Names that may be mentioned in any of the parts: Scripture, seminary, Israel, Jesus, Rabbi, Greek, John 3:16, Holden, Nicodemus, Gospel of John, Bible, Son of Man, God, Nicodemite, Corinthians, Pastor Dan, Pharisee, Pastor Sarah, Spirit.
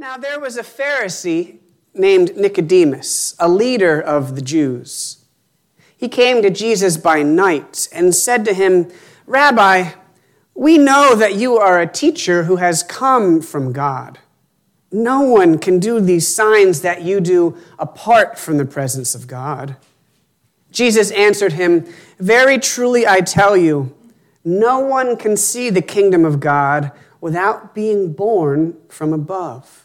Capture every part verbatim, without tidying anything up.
Now there was a Pharisee named Nicodemus, a leader of the Jews. He came to Jesus by night and said to him, "Rabbi, we know that you are a teacher who has come from God. No one can do these signs that you do apart from the presence of God." Jesus answered him, "Very truly I tell you, no one can see the kingdom of God without being born from above."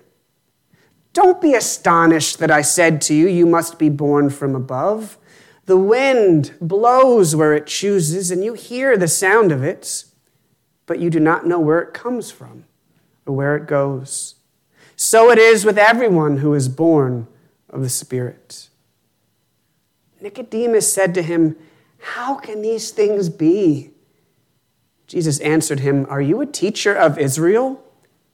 Don't be astonished that I said to you, you must be born from above. The wind blows where it chooses, and you hear the sound of it, but you do not know where it comes from or where it goes. So it is with everyone who is born of the Spirit." Nicodemus said to him, "How can these things be?" Jesus answered him, "Are you a teacher of Israel,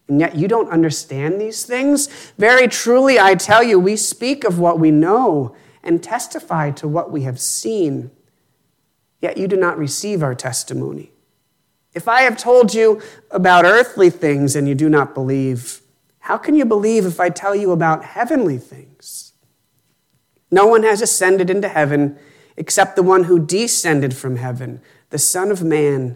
and yet you don't understand these things? Very truly, I tell you, we speak of what we know and testify to what we have seen, yet you do not receive our testimony. If I have told you about earthly things and you do not believe, how can you believe if I tell you about heavenly things? No one has ascended into heaven except the one who descended from heaven, the Son of Man.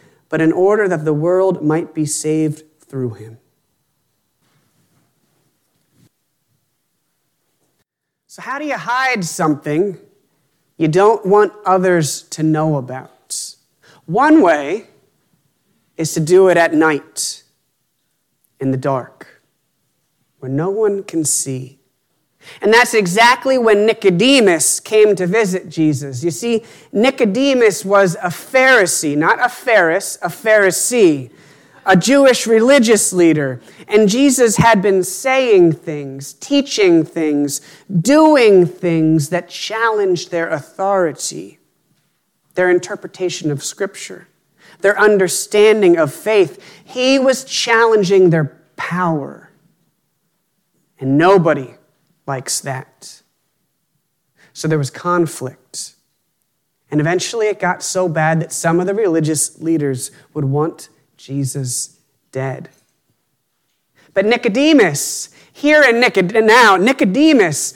but in order that the world might be saved through him." So how do you hide something you don't want others to know about? One way is to do it at night, in the dark, where no one can see. And that's exactly when Nicodemus came to visit Jesus. You see, Nicodemus was a Pharisee, not a Pharis, a Pharisee, a Jewish religious leader. And Jesus had been saying things, teaching things, doing things that challenged their authority, their interpretation of Scripture, their understanding of faith. He was challenging their power. And nobody likes that. So there was conflict. And eventually it got so bad that some of the religious leaders would want Jesus dead. But Nicodemus, here in Nicod- now, Nicodemus,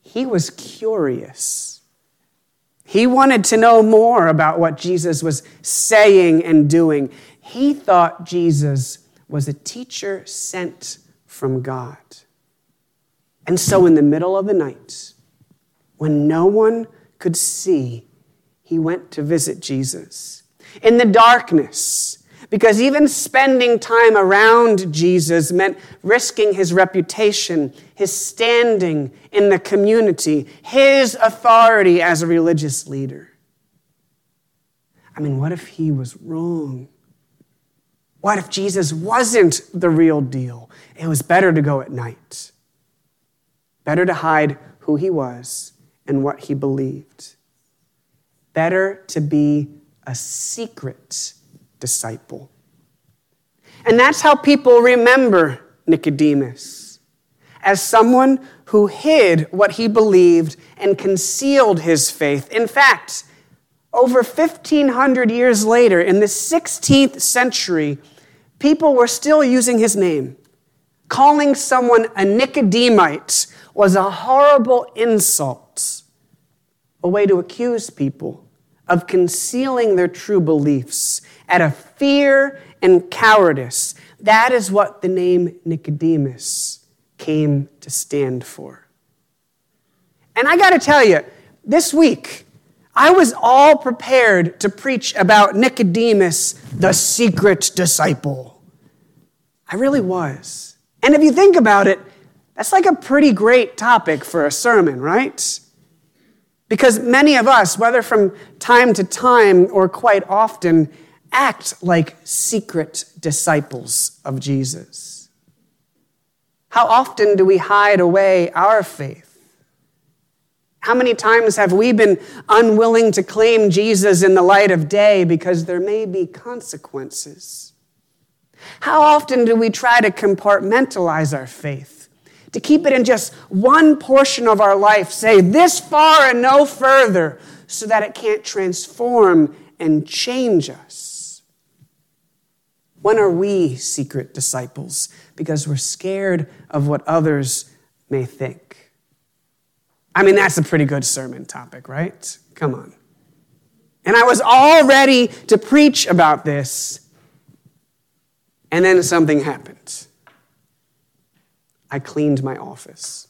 he was curious. He wanted to know more about what Jesus was saying and doing. He thought Jesus was a teacher sent from God. And so in the middle of the night, when no one could see, he went to visit Jesus. In the darkness, because even spending time around Jesus meant risking his reputation, his standing in the community, his authority as a religious leader. I mean, what if he was wrong? What if Jesus wasn't the real deal? It was better to go at night. Better to hide who he was and what he believed. Better to be a secret disciple. And that's how people remember Nicodemus, as someone who hid what he believed and concealed his faith. In fact, over fifteen hundred years later, in the sixteenth century, people were still using his name. Calling someone a Nicodemite was a horrible insult, a way to accuse people of concealing their true beliefs out of fear and cowardice. That is what the name Nicodemus came to stand for. And I got to tell you, this week, I was all prepared to preach about Nicodemus, the secret disciple. I really was. And if you think about it, that's like a pretty great topic for a sermon, right? Because many of us, whether from time to time or quite often, act like secret disciples of Jesus. How often do we hide away our faith? How many times have we been unwilling to claim Jesus in the light of day because there may be consequences? How often do we try to compartmentalize our faith, to keep it in just one portion of our life, say this far and no further, so that it can't transform and change us? When are we secret disciples? Because we're scared of what others may think. I mean, that's a pretty good sermon topic, right? Come on. And I was all ready to preach about this, and then something happened. I cleaned my office.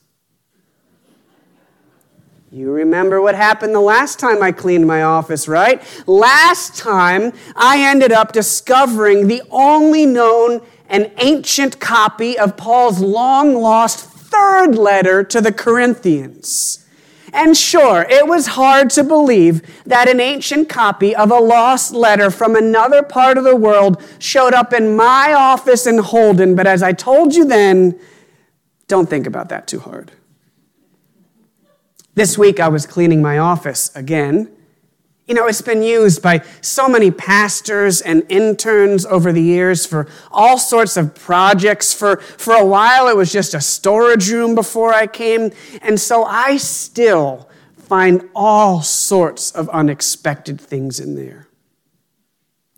You remember what happened the last time I cleaned my office, right? Last time, I ended up discovering the only known and ancient copy of Paul's long-lost third letter to the Corinthians. And sure, it was hard to believe that an ancient copy of a lost letter from another part of the world showed up in my office in Holden, but as I told you then, don't think about that too hard. This week I was cleaning my office again. You know, it's been used by so many pastors and interns over the years for all sorts of projects. For, for a while, it was just a storage room before I came. And so I still find all sorts of unexpected things in there.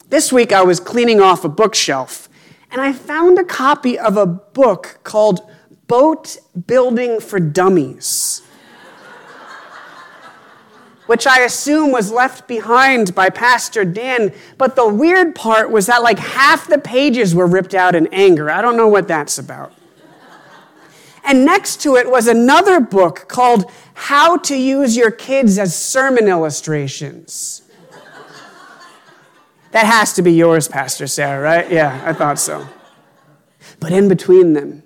This week, I was cleaning off a bookshelf, and I found a copy of a book called Boat Building for Dummies, which I assume was left behind by Pastor Dan. But the weird part was that like half the pages were ripped out in anger. I don't know what that's about. And next to it was another book called How to Use Your Kids as Sermon Illustrations. That has to be yours, Pastor Sarah, right? Yeah, I thought so. But in between them,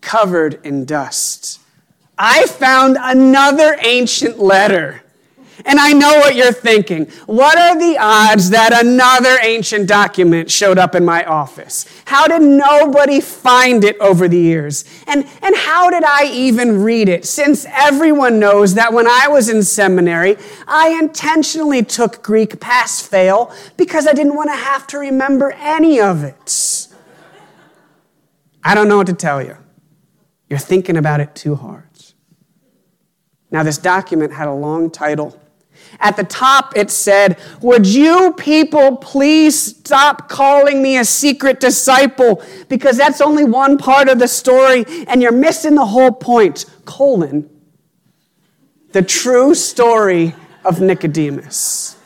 covered in dust, I found another ancient letter. And I know what you're thinking. What are the odds that another ancient document showed up in my office? How did nobody find it over the years? And, and how did I even read it? Since everyone knows that when I was in seminary, I intentionally took Greek pass-fail because I didn't want to have to remember any of it. I don't know what to tell you. You're thinking about it too hard. Now, this document had a long title. At the top, it said, "Would you people please stop calling me a secret disciple? Because that's only one part of the story, and you're missing the whole point, colon, the true story of Nicodemus."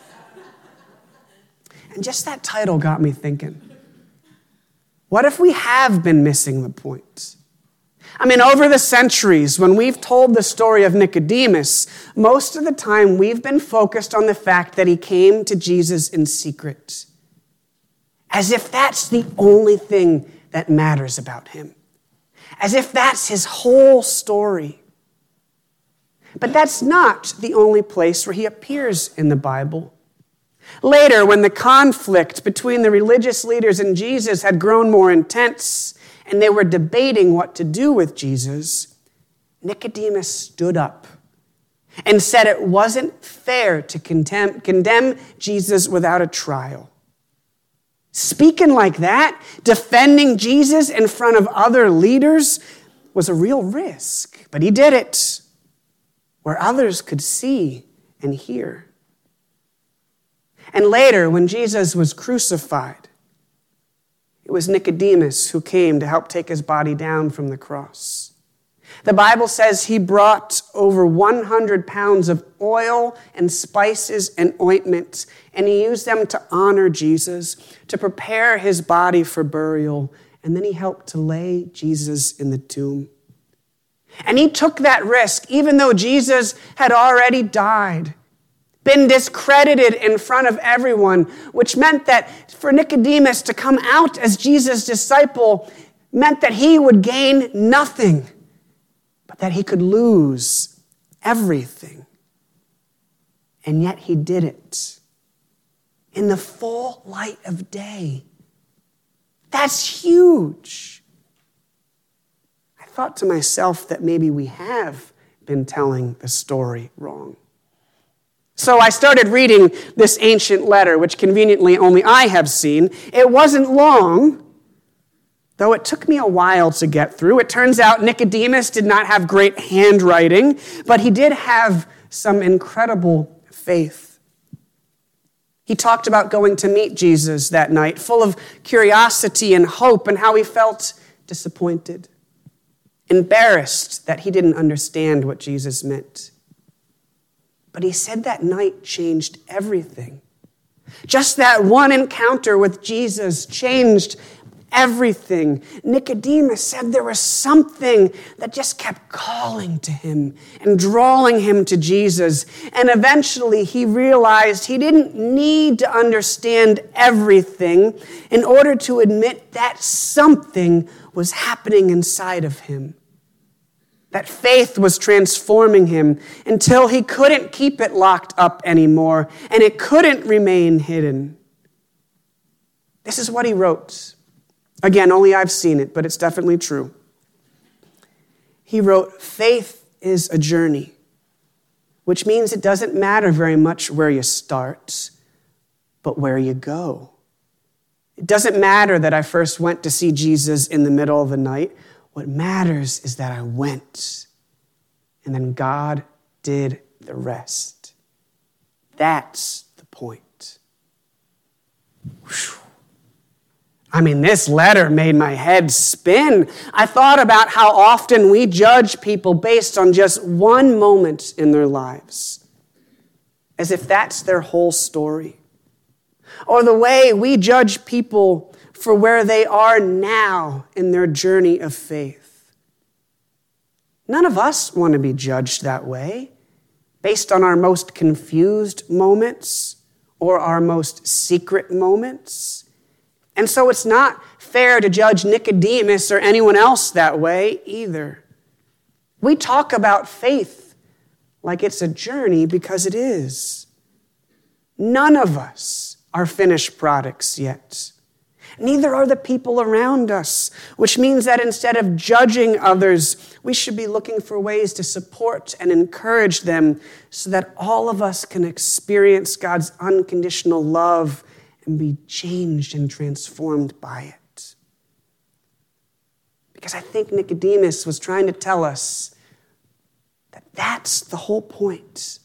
And just that title got me thinking, what if we have been missing the point? I mean, over the centuries, when we've told the story of Nicodemus, most of the time we've been focused on the fact that he came to Jesus in secret, as if that's the only thing that matters about him, as if that's his whole story. But that's not the only place where he appears in the Bible. Later, when the conflict between the religious leaders and Jesus had grown more intense, and they were debating what to do with Jesus, Nicodemus stood up and said it wasn't fair to condemn, condemn Jesus without a trial. Speaking like that, defending Jesus in front of other leaders, was a real risk, but he did it where others could see and hear. And later, when Jesus was crucified, it was Nicodemus who came to help take his body down from the cross. The Bible says he brought over one hundred pounds of oil and spices and ointment, and he used them to honor Jesus, to prepare his body for burial, and then he helped to lay Jesus in the tomb. And he took that risk, even though Jesus had already died, been discredited in front of everyone, which meant that for Nicodemus to come out as Jesus' disciple meant that he would gain nothing, but that he could lose everything. And yet he did it in the full light of day. That's huge. I thought to myself that maybe we have been telling the story wrong. So I started reading this ancient letter, which conveniently only I have seen. It wasn't long, though it took me a while to get through. It turns out Nicodemus did not have great handwriting, but he did have some incredible faith. He talked about going to meet Jesus that night, full of curiosity and hope, and how he felt disappointed, embarrassed that he didn't understand what Jesus meant. But he said that night changed everything. Just that one encounter with Jesus changed everything. Nicodemus said there was something that just kept calling to him and drawing him to Jesus. And eventually he realized he didn't need to understand everything in order to admit that something was happening inside of him. That faith was transforming him until he couldn't keep it locked up anymore, and it couldn't remain hidden. This is what he wrote. Again, only I've seen it, but it's definitely true. He wrote, "Faith is a journey, which means it doesn't matter very much where you start, but where you go. It doesn't matter that I first went to see Jesus in the middle of the night. What matters is that I went, and then God did the rest." That's the point. Whew. I mean, this letter made my head spin. I thought about how often we judge people based on just one moment in their lives, as if that's their whole story, or the way we judge people for where they are now in their journey of faith. None of us want to be judged that way, based on our most confused moments or our most secret moments. And so it's not fair to judge Nicodemus or anyone else that way either. We talk about faith like it's a journey because it is. None of us are finished products yet. Neither are the people around us, which means that instead of judging others, we should be looking for ways to support and encourage them so that all of us can experience God's unconditional love and be changed and transformed by it. Because I think Nicodemus was trying to tell us that that's the whole point,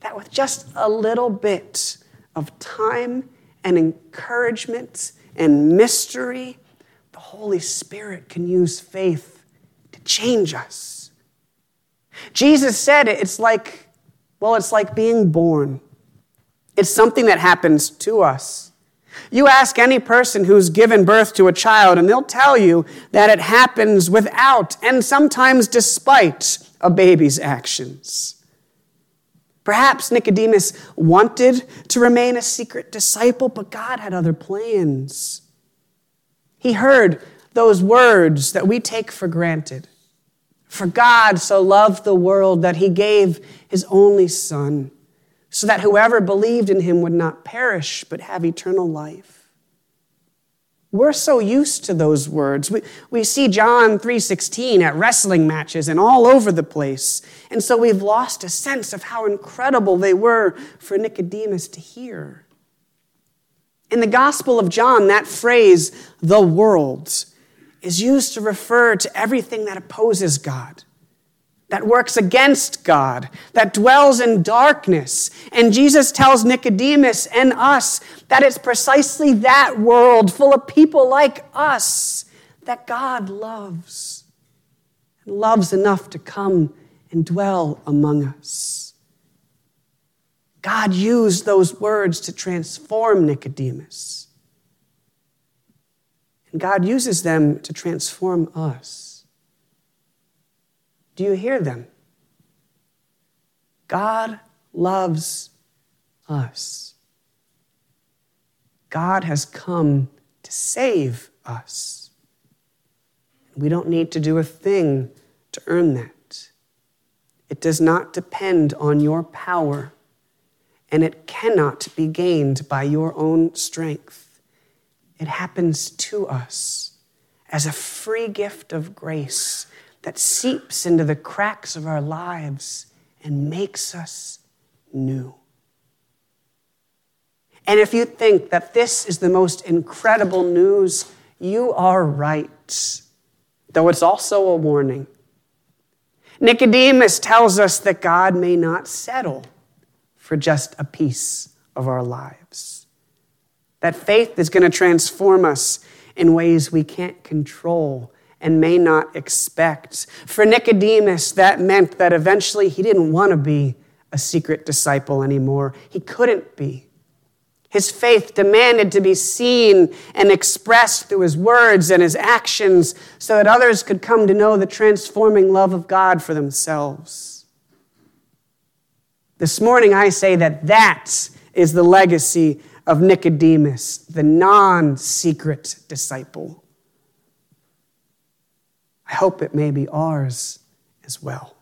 that with just a little bit of time and encouragement and mystery, the Holy Spirit can use faith to change us. Jesus said it, it's like, well, it's like being born. It's something that happens to us. You ask any person who's given birth to a child, and they'll tell you that it happens without and sometimes despite a baby's actions. Perhaps Nicodemus wanted to remain a secret disciple, but God had other plans. He heard those words that we take for granted. For God so loved the world that he gave his only son, so that whoever believed in him would not perish, but have eternal life. We're so used to those words. We, we see John three sixteen at wrestling matches and all over the place. And so we've lost a sense of how incredible they were for Nicodemus to hear. In the Gospel of John, that phrase, "the world," is used to refer to everything that opposes God, that works against God, that dwells in darkness. And Jesus tells Nicodemus and us that it's precisely that world full of people like us that God loves, and loves enough to come and dwell among us. God used those words to transform Nicodemus, and God uses them to transform us. Do you hear them? God loves us. God has come to save us. We don't need to do a thing to earn that. It does not depend on your power, and it cannot be gained by your own strength. It happens to us as a free gift of grace that seeps into the cracks of our lives and makes us new. And if you think that this is the most incredible news, you are right, though it's also a warning. Nicodemus tells us that God may not settle for just a piece of our lives, that faith is going to transform us in ways we can't control and may not expect. For Nicodemus, that meant that eventually he didn't want to be a secret disciple anymore. He couldn't be. His faith demanded to be seen and expressed through his words and his actions so that others could come to know the transforming love of God for themselves. This morning I say that that is the legacy of Nicodemus, the non-secret disciple. I hope it may be ours as well.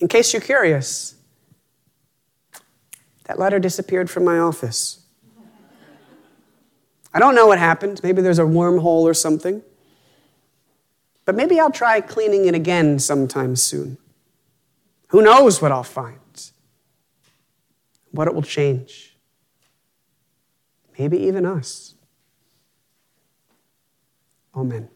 In case you're curious, that letter disappeared from my office. I don't know what happened. Maybe there's a wormhole or something. But maybe I'll try cleaning it again sometime soon. Who knows what I'll find, what it will change. Maybe even us. Amen.